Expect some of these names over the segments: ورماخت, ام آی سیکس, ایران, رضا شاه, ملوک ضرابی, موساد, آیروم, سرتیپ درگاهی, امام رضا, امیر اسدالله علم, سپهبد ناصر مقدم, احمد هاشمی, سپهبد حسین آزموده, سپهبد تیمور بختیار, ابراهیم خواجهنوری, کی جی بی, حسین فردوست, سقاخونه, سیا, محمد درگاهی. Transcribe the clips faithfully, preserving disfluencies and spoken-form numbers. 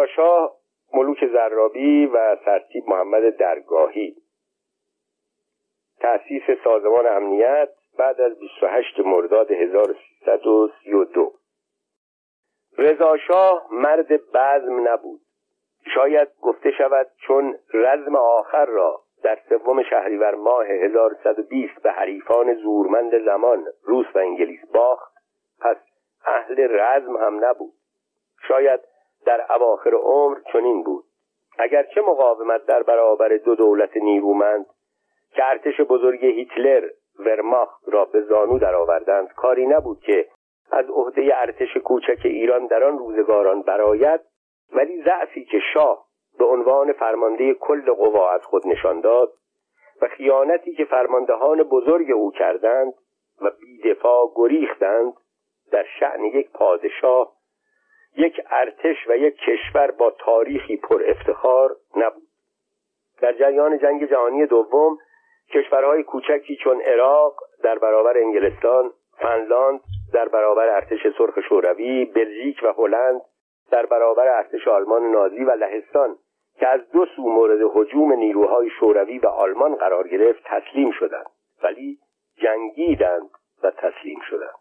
رضا شاه ملوک ضرابی و سرتیپ محمد درگاهی. تأسیس سازمان امنیت بعد از بیست و هشت مرداد هزار و سیصد و سی و دو. رضا شاه مرد بزم نبود، شاید گفته شود چون رزم آخر را در سوم شهریور ماه هزار و صد و بیست به حریفان زورمند زمان روس و انگلیس باخت، پس اهل رزم هم نبود. شاید در اواخر عمر چنین بود، اگرچه مقاومت در برابر دو دولت نیرومند که ارتش بزرگ هیتلر ورماخت را به زانو درآوردند کاری نبود که از عهده ارتش کوچک ایران در آن روزگاران برآید، ولی ضعفی که شاه به عنوان فرمانده کل قوا از خود نشان داد و خیانتی که فرماندهان بزرگ او کردند و بی‌دفاع گریختند در شأن یک پادشاه، یک ارتش و یک کشور با تاریخی پر افتخار نبود. در جریان جنگ جهانی دوم کشورهای کوچکی چون عراق در برابر انگلستان، فنلاند در برابر ارتش سرخ شوروی، بلژیک و هلند در برابر ارتش آلمان نازی و لهستان که از دو سو مورد هجوم نیروهای شوروی و آلمان قرار گرفت تسلیم شدند، ولی جنگیدند و تسلیم شدند.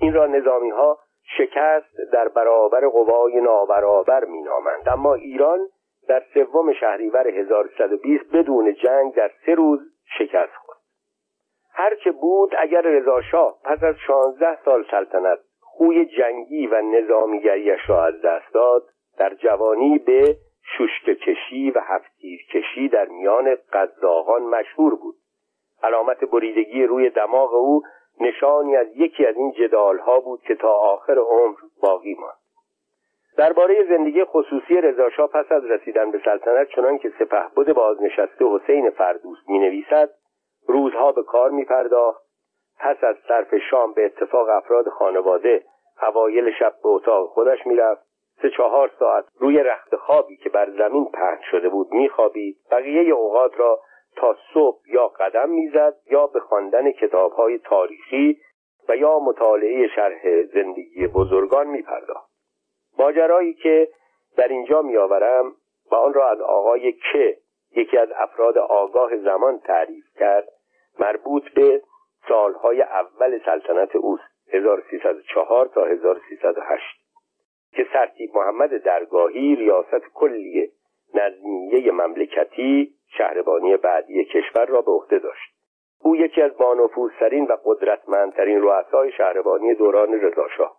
این را نظامی‌ها شکست در برابر قوای نابرابر می‌نامند، اما ایران در سوم شهریور هزار و صد و بیست بدون جنگ در سه روز شکست خورد. هر چه بود، اگر رضا شاه پس از شانزده سال سلطنت خوی جنگی و نظامیگریش را از دست داد، در جوانی به شوشت کشی و هفتیر کشی در میان قزاقان مشهور بود. علامت بریدگی روی دماغ او نشانی از یکی از این جدال‌ها بود که تا آخر عمر باقی ماند. درباره زندگی خصوصی رضا شاه پس از رسیدن به سلطنت، چنان که سپهبد بازنشسته حسین فردوست می‌نویسد، روزها به کار می‌پرداخت. پس از صرف شام به اتفاق افراد خانواده اوایل شب به اتاق خودش می‌رفت، سه چهار ساعت روی رخت خوابی که بر زمین پهن شده بود می‌خوابید، بقیه اوقات را تا صبح یا قدم میزد یا به خواندن کتاب‌های تاریخی و یا مطالعه شرح زندگی بزرگان می‌پرداخت. ماجرایی که در اینجا می‌آورم و آن را از آقای که یکی از افراد آگاه زمان تعریف کرد، مربوط به سالهای اول سلطنت اوست، هزار و سیصد و چهار تا هزار و سیصد و هشت، که سرتیپ محمد درگاهی ریاست کلی نظمیه مملکتی شهربانی بعدی کشور را به عهده داشت. او یکی از بانفوذترین و قدرتمندترین رؤسای شهربانی دوران رضا شاه.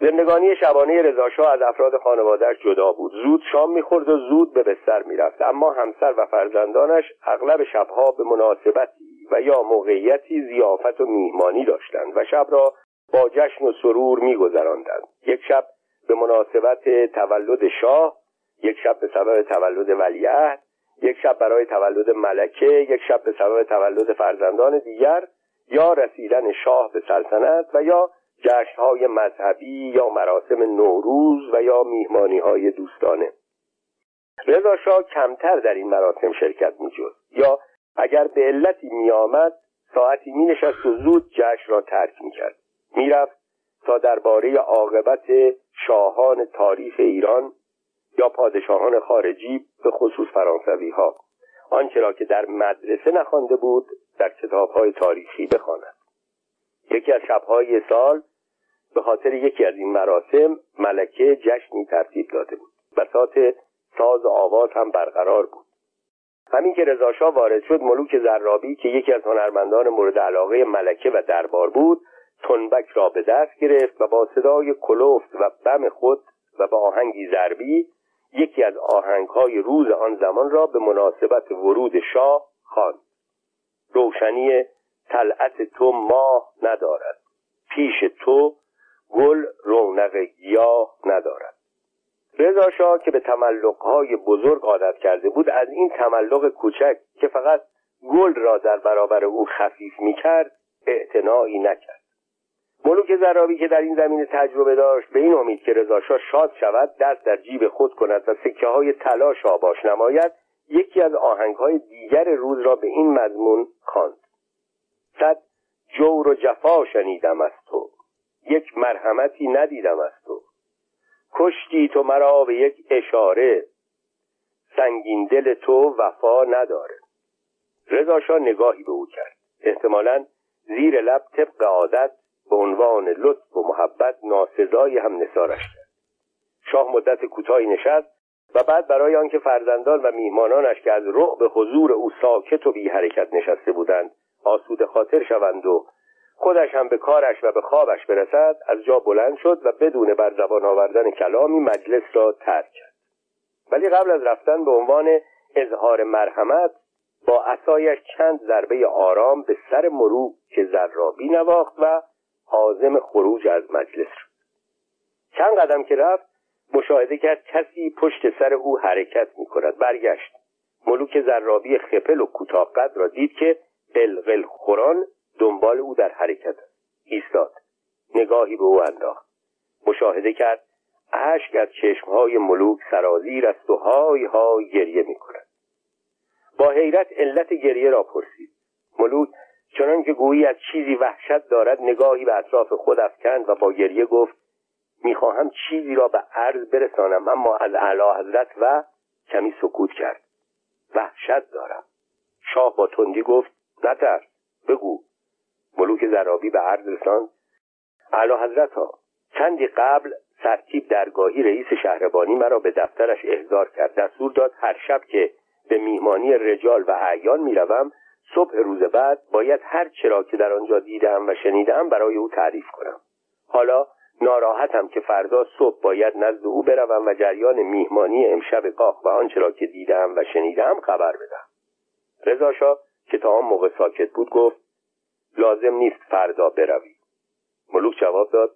زندگانی شبانه رضا شاه از افراد خانواده‌اش جدا بود. زود شام می‌خورد و زود به بستر می‌رفت، اما همسر و فرزندانش اغلب شب‌ها به مناسبتی و یا موقعیتی ضیافت و میهمانی داشتند و شب را با جشن و سرور می‌گذراندند. یک شب به مناسبت تولد شاه، یک شب به سبب تولد ولیعهد، یک شب برای تولد ملکه، یک شب به سبب تولد فرزندان دیگر، یا رسیدن شاه به سلطنت و یا جشن‌های مذهبی یا مراسم نوروز و یا میهمانی‌های دوستانه. رضا شاه کمتر در این مراسم شرکت می‌کرد، یا اگر به علتی می‌آمد ساعتی می‌نشست و زود جشن را ترک می‌کرد. می‌رفت تا درباره عاقبت شاهان تاریخ ایران یا پادشاهان خارجی به خصوص فرانسوی‌ها آنچه را که در مدرسه نخوانده بود در کتاب‌های تاریخی بخواند. یکی از شب‌های سال به خاطر یکی از این مراسم ملکه جشنی ترتیب داده بود. بساط ساز و آواز هم برقرار بود. همین که رضا شاه وارد شد، ملوک ضرابی که یکی از هنرمندان مورد علاقه ملکه و دربار بود، تنبک را به دست گرفت و با صدای کلفت و بم خود و با آهنگی ضربی یکی از آهنگ‌های روز آن زمان را به مناسبت ورود شاه خواند. روشنی طلعت تو ماه ندارد، پیش تو گل رونق گیاه ندارد. رضا شاه که به تملق‌های بزرگ عادت کرده بود، از این تملق کوچک که فقط گل را در برابر او خفیف می‌کرد اعتنایی نکرد. ملوک ضرابی که در این زمینه تجربه داشت، به این امید که رضا شاه شاد شود دست در جیب خود کند و سکه‌های طلا شاباش نماید، یکی از آهنگ‌های دیگر روز را به این مضمون خواند: صد جور و جفا شنیدم از تو، یک مرحمتی ندیدم از تو، کشتی تو مرا به یک اشاره، سنگین دل تو وفا نداره. رضا شاه نگاهی به او کرد، احتمالاً زیر لب طبق عادت به عنوان لطف و محبت ناسزایی هم نثارش کرد. شاه مدت کوتاهی نشست و بعد برای آنکه فرزندان و میهمانانش که از رعب حضور او ساکت و بی حرکت نشسته بودند آسوده خاطر شوند و خودش هم به کارش و به خوابش برسد، از جا بلند شد و بدون بر زبان آوردن کلامی مجلس را ترک کرد. ولی قبل از رفتن به عنوان اظهار مرحمت با عصایش چند ضربه آرام به سر ملوک ضرابی نواخت و عازم خروج از مجلس شد. چند قدم که رفت مشاهده کرد کسی پشت سر او حرکت می‌کند. برگشت. ملوک ضرابی خپل و کوتاه‌قد را دید که قلقل خوران دنبال او در حرکت است. ایستاد. نگاهی به او انداخت. مشاهده کرد اشک از چشم‌های ملوک سرازیر است و های های گریه می‌کند. با حیرت علت گریه را پرسید. ملوک چنان که گویی از چیزی وحشت دارد نگاهی به اطراف خود افکند و با گریه گفت: میخواهم چیزی را به عرض برسانم، اما از اعلی حضرت و کمی سکوت کرد. وحشت دارم. شاه با تندی گفت: نترس، بگو. ملوک ضرابی به عرض رساند: اعلی حضرت ها، چندی قبل سرتیپ درگاهی رئیس شهربانی مرا به دفترش احضار کرد. دستور داد هر شب که به میهمانی رجال و اعیان میروم، صبح روز بعد باید هر چرا که در آنجا دیدم و شنیدم برای او تعریف کنم. حالا ناراحتم که فردا صبح باید نزد او بروم و جریان میهمانی امشب کاخ و آنچه را که دیدم و شنیدم خبر بدم. رضا شاه که تا آن موقع ساکت بود گفت: لازم نیست فردا بروی. ملوک جواب داد: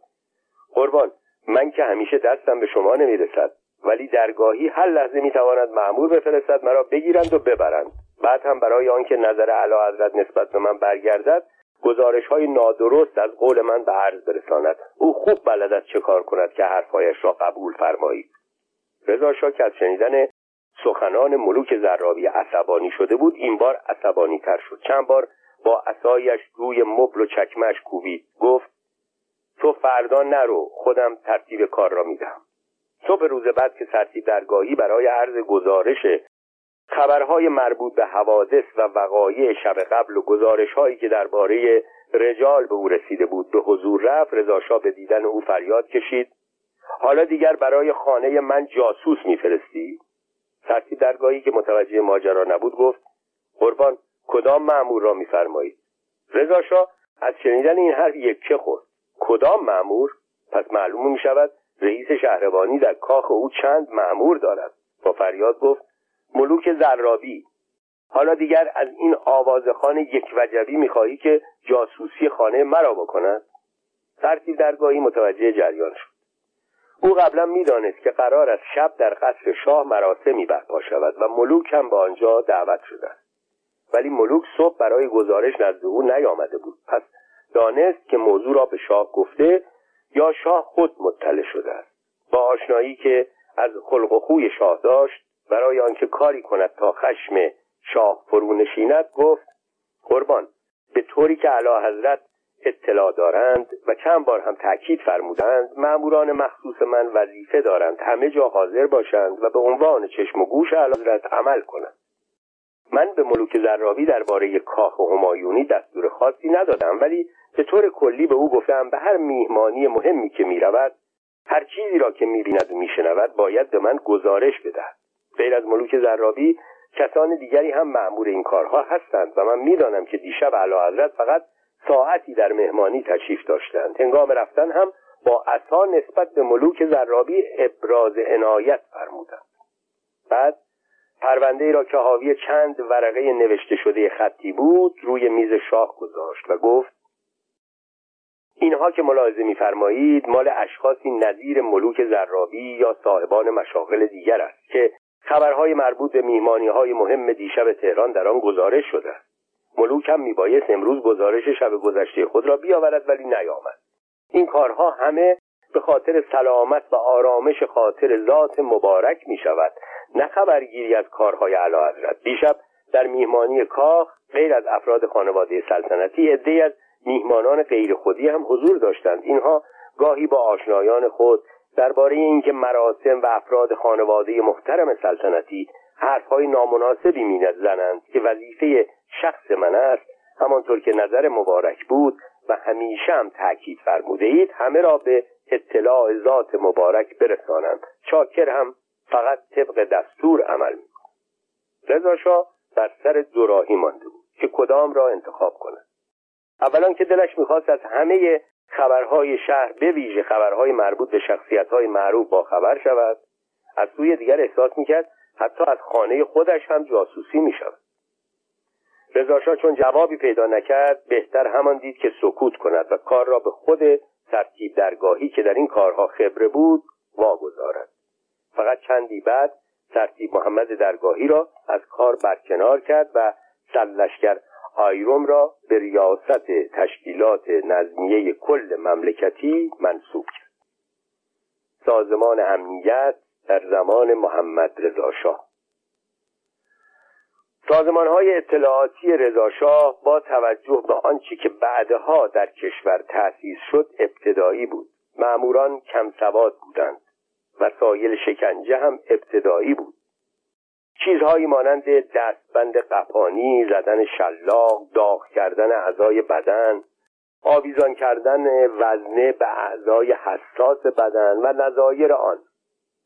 قربان، من که همیشه دستم به شما نمیرسد، ولی درگاهی هر لحظه میتواند مأمور بفرستد مرا بگیرند و ببرند. بعد هم برای آنکه نظر اعلیحضرت نسبت به من برگردد گزارش‌های نادرست از قول من به عرض برساند. او خوب بلد است چه کار کند که حرف‌هایش را قبول فرمایید. رضا شاه که از شنیدن سخنان ملوک ضرابی عصبانی شده بود، این بار عصبانی تر شد. چند بار با عصایش روی مبل و چکمش کوبید. گفت: تو فردا نرو، خودم ترتیب کار را میدم. صبح روز بعد که سرتیپ درگاهی برای عرض گزارش خبرهای مربوط به حوادث و وقایع شب قبل و گزارش‌هایی که درباره رجال به او رسیده بود به حضور رفت، رضا شاه به دیدن او فریاد کشید: حالا دیگر برای خانه من جاسوس می‌فرستی؟ سرتیپ درگاهی که متوجه ماجرا نبود گفت: قربان، کدام مأمور را می‌فرمایید؟ رضا شاه از شنیدن این حرف یکه خورد. کدام مأمور؟ پس معلوم می‌شود رئیس شهربانی در کاخ او چند مأمور دارد. با فریاد گفت: ملوک ضرابی، حالا دیگر از این آوازخان یک وجبی میخواهی که جاسوسی خانه مرا بکند؟ سرتیپ درگاهی متوجه جریان شد. او قبلا میدانست که قرار است شب در قصر شاه مراسمی برپا شود و ملوک هم به آنجا دعوت شده، ولی ملوک صبح برای گزارش نزد او نیامده بود. پس دانست که موضوع را به شاه گفته یا شاه خود مطلع شده است. با آشنایی که از خلق و خوی شاه داشت، برای آنکه کاری کند تا خشم شاه فرو نشیند گفت: قربان، به طوری که اعلی حضرت اطلاع دارند و چند بار هم تأکید فرمودند، مأموران مخصوص من وظیفه دارند همه جا حاضر باشند و به عنوان چشم و گوش اعلی حضرت عمل کنند. من به ملوک ضرابی درباره کاخ و همایونی دستور خاصی ندادم، ولی به طور کلی به او گفتم به هر میهمانی مهمی که میرود، هر چیزی را که میبیند و میشنود باید به من گزارش بدهد. غیر از ملوک ضرابی کسان دیگری هم مأمور این کارها هستند و من میدانم که دیشب اعلیحضرت فقط ساعتی در مهمانی تشریف داشتند. هنگام رفتن هم با عصا نسبت به ملوک ضرابی ابراز عنایت فرمودند. بعد پرونده‌ای را که حاوی چند ورقه نوشته شده خطی بود روی میز شاه گذاشت و گفت: اینها که ملاحظه می‌فرمایید مال اشخاصی نظیر ملوک ضرابی یا صاحبان مشاغل دیگر است که خبرهای مربوط به میهمانی‌های مهم دیشب تهران در آن گزارش شده است. ملوک هم میبایست امروز گزارش شب گذشته خود را بیاورد، ولی نیامد. این کارها همه به خاطر سلامت و آرامش خاطر ذات مبارک میشود، نه خبرگیری از کارهای اعلیحضرت. دیشب در میهمانی کاخ غیر از افراد خانواده سلطنتی عده‌ای از میهمانان غیر خودی هم حضور داشتند. اینها گاهی با آشنایان خود، درباره اینکه مراسم و افراد خانواده محترم سلطنتی حرفهای نامناسبی می‌زنند که وظیفه شخص من است، همانطور که نظر مبارک بود و همیشه هم تأکید فرموده اید، همه را به اطلاع ذات مبارک برسانند. چاکر هم فقط طبق دستور عمل می‌کند. رضا شاه بر سر دو راهی مانده بود که کدام را انتخاب کند. اولا که دلش می‌خواست از همه خبرهای شهر، به ویژه خبرهای مربوط به شخصیت‌های معروف، با خبر شود. از سوی دیگر احساس می‌کرد حتی از خانه خودش هم جاسوسی می‌شود. رضا شاه چون جوابی پیدا نکرد، بهتر همان دید که سکوت کند و کار را به خود سرتیپ درگاهی که در این کارها خبره بود واگذارد. فقط چندی بعد سرتیپ محمد درگاهی را از کار برکنار کرد و سرلشکر آیروم را به ریاست تشکیلات نظمیه کل مملکتی منصوب کرد. سازمان امنیت در زمان محمد رضا شاه. سازمان‌های اطلاعاتی رضا شاه با توجه به آنچه که بعدها در کشور تأسیس شد ابتدایی بود. ماموران کم سواد بودند. وسایل شکنجه هم ابتدایی بود. چیزهایی مانند دستبند قپانی، زدن شلاق، داغ کردن اعضای بدن، آویزان کردن وزنه به اعضای حساس بدن و نظایر آن.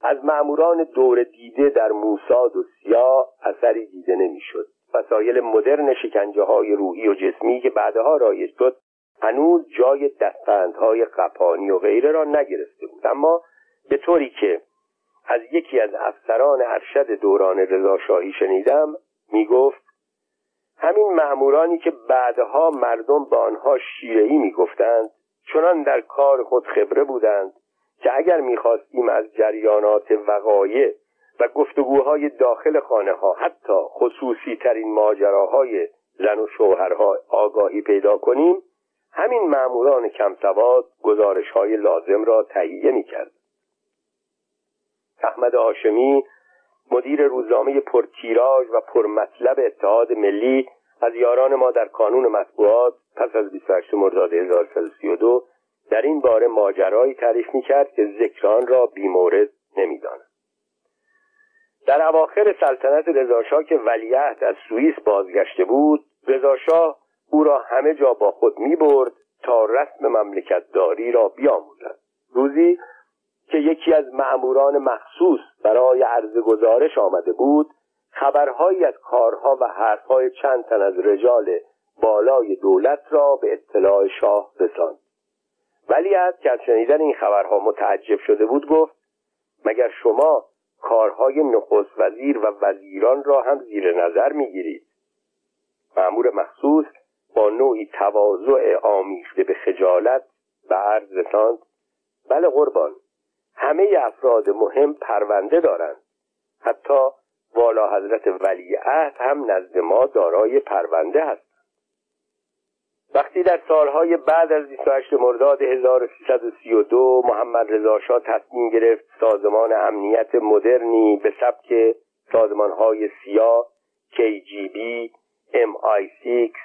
از ماموران دور دیده در موساد و سیا اثری دیده نمیشد. وسایل مدرن شکنجه های روحی و جسمی که بعدها رایج شد هنوز جای دستبندهای قپانی و غیره را نگرفته بود، اما به طوری که از یکی از افسران ارشد دوران رضاشاهی شنیدم میگفت همین مامورانی که بعدها مردم به آنها شیره‌ای میگفتند چنان در کار خود خبره بودند که اگر میخواستیم از جریانات وقایع و گفتگوهای داخل خانه ها، حتی خصوصی ترین ماجراهای زن و شوهرها آگاهی پیدا کنیم، همین ماموران کمسواد گزارش های لازم را تهیه میکرد. احمد هاشمی مدیر روزنامه پرتیراژ و پرمطلب اتحاد ملی از یاران ما در کانون مطبوعات پس از بیست و هشتم مرداد هزار و سیصد و سی و دو در این باره ماجرایی تعریف میکرد که ذکر آن را بیمورد نمیدانند. در اواخر سلطنت رضا شاه که ولیعهد از سوئیس بازگشته بود، رضا شاه او را همه جا با خود میبرد تا رسم مملکتداری را بیاموزد. روزی که یکی از مأموران مخصوص برای عرض گزارش آمده بود، خبرهایی از کارها و حرفهای چند تن از رجال بالای دولت را به اطلاع شاه رساند. ولیعهد که از شنیدن این خبرها متعجب شده بود گفت مگر شما کارهای نخست وزیر و وزیران را هم زیر نظر میگیرید؟ مأمور مخصوص با نوعی تواضع آمیخته به خجالت به عرض رساند بله قربان، همه افراد مهم پرونده دارند، حتی والا حضرت ولیعهد هم نزد ما دارای پرونده هست. وقتی در سالهای بعد از بیست و هشتم مرداد هزار و سیصد و سی و دو محمد رضا شاه تصمیم گرفت سازمان امنیت مدرنی به سبک سازمانهای سیا، کی جی بی، ام آی سیکس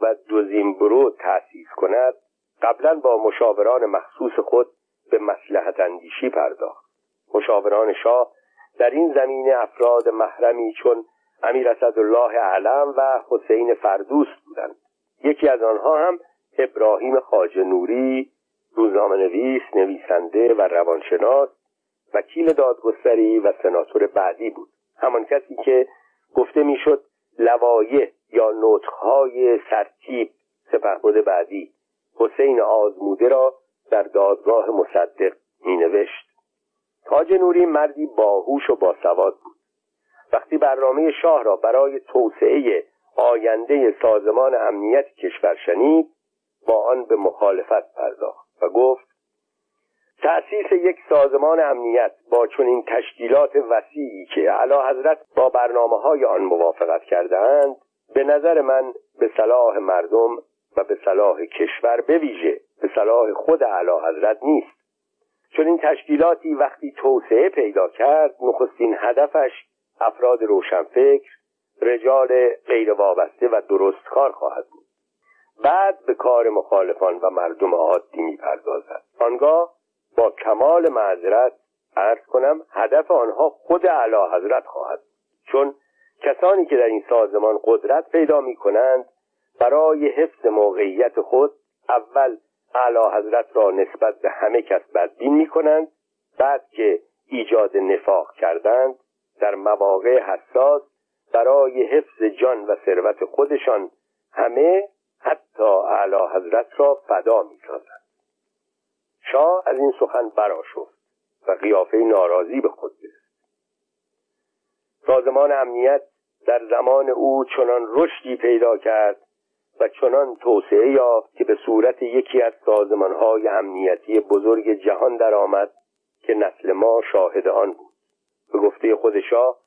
و دوزینبرو تأسیس کند، قبلا با مشاوران مخصوص خود به مصلحت اندیشی پرداخت. مشاوران شاه در این زمینه افراد محرمی چون امیر اسدالله علم و حسین فردوست بودند. یکی از آنها هم ابراهیم خواجهنوری، روزنامه‌نویس، نویسنده و روانشناس، وکیل دادگستری و سناتور بعدی بود. همان کسی که گفته میشد لوایح یا نطق‌های سرتیپ سپهبد بعدی حسین آزموده را در دادگاه مصدق مینوشت. خواجهنوری مردی باهوش و باسواد بود. وقتی برنامه شاه را برای توسعه آینده سازمان امنیت کشور شنید، با آن به مخالفت پرداخت و گفت تأسیس یک سازمان امنیت با چنین تشکیلات وسیعی که اعلیحضرت با برنامه‌های آن موافقت کرده‌اند، به نظر من به صلاح مردم و به صلاح کشور، به ویژه به صلاح خود اعلیحضرت نیست. چنین تشکیلاتی وقتی توسعه پیدا کرد، نخستین هدفش افراد روشنفکر، رجال غیر وابسته و درست کار خواهد بود. بعد به کار مخالفان و مردم عادی می پردازد. آنگاه با کمال معذرت عرض کنم هدف آنها خود اعلی حضرت خواهد، چون کسانی که در این سازمان قدرت پیدا می کنند برای حفظ موقعیت خود اول اعلی حضرت را نسبت به همه کس بدبین می کنند، بعد که ایجاد نفاق کردند در مواقع حساس برای حفظ جان و ثروت خودشان همه حتی اعلی حضرت را فدا می کنند. شاه از این سخن برآشفت و قیافه ناراضی به خود گرفت. سازمان امنیت در زمان او چنان رشدی پیدا کرد و چنان توسعه یافت که به صورت یکی از سازمان‌های امنیتی بزرگ جهان درآمد که نسل ما شاهد آن بود. به گفته خود شاه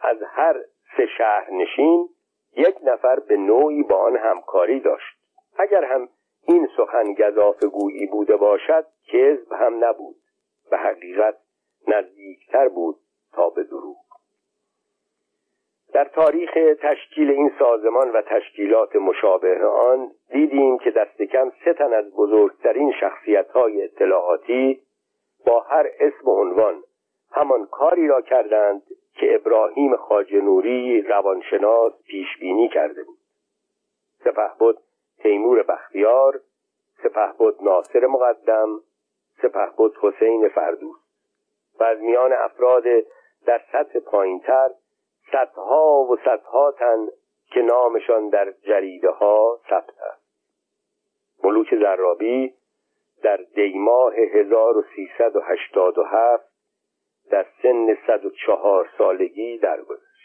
از هر سه شهرنشین یک نفر به نوعی با آن همکاری داشت. اگر هم این سخن گزافه‌گویی بوده باشد کذب هم نبود و حقیقت نزدیکتر بود تا به دروغ. در تاریخ تشکیل این سازمان و تشکیلات مشابه آن دیدیم که دست کم سه تن از بزرگترین شخصیت‌های اطلاعاتی با هر اسم و عنوان همان کاری را کردند که ابراهیم خواجهنوری روانشناس پیشبینی کرده بود: سپهبد تیمور بختیار، سپهبد ناصر مقدم، سپهبد حسین فردوست. و از میان افراد در سطح پایین‌تر صدها و صدها تن که نامشان در جریده ها ثبت است. ملوک ضرابی در دیماه هزار و سیصد و هشتاد و هفت در سن صد و چهار سالگی درگذشت.